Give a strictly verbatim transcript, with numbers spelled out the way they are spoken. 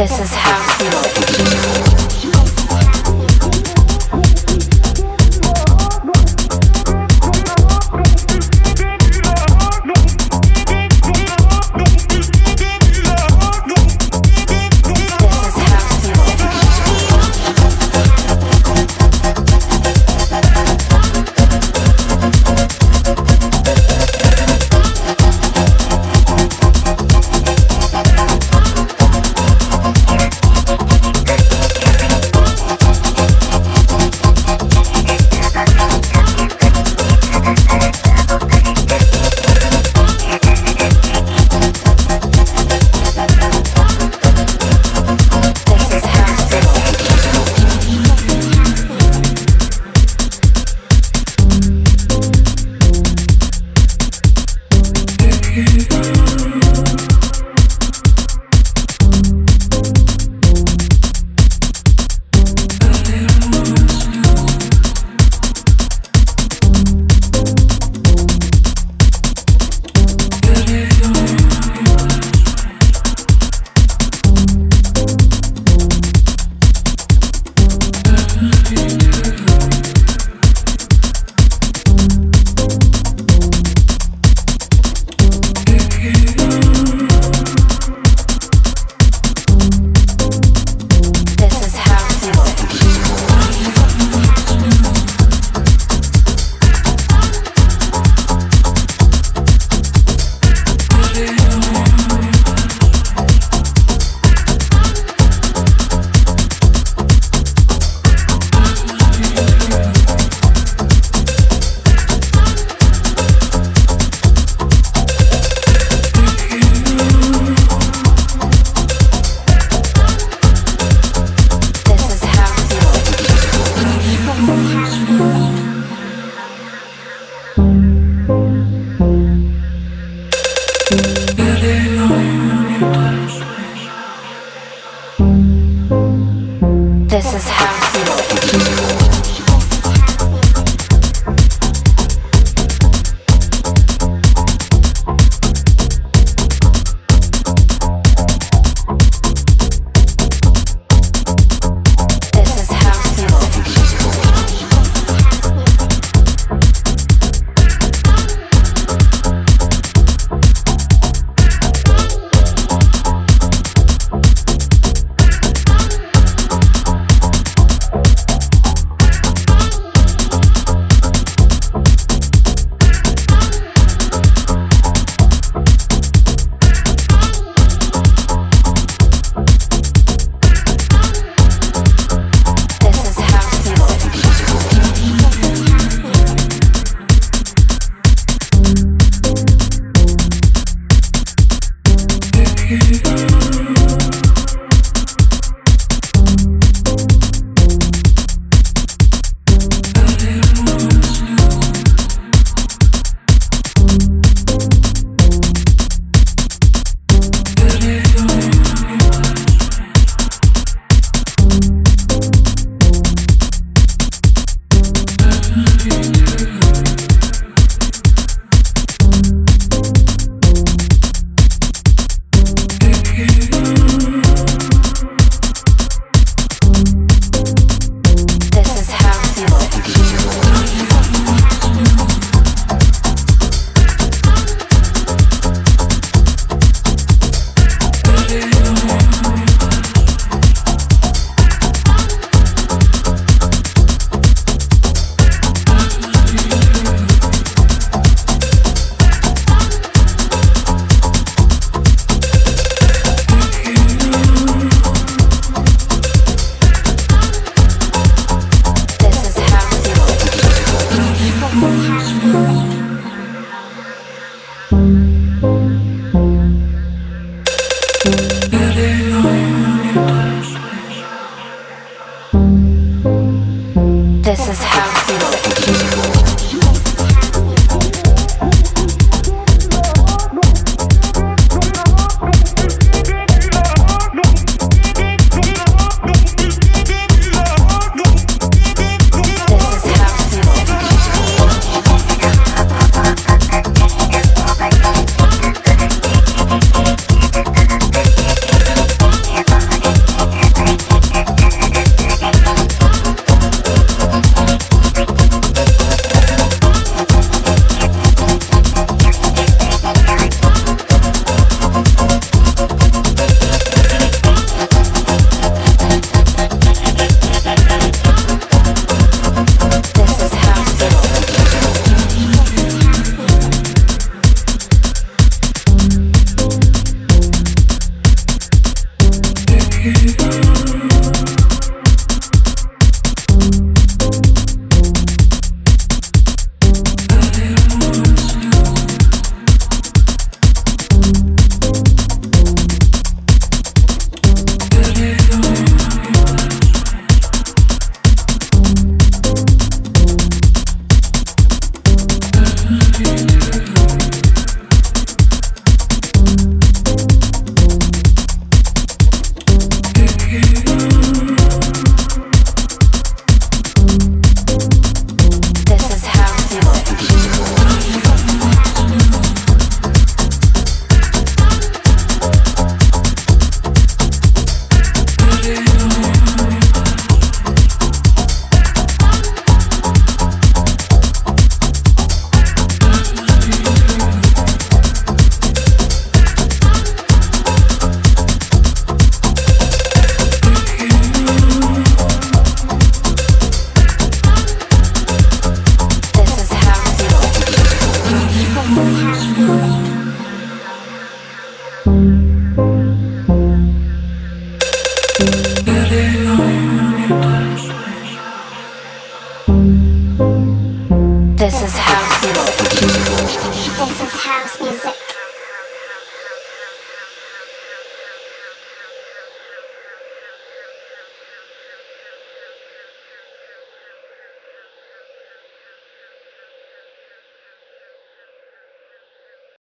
This is house music. This is how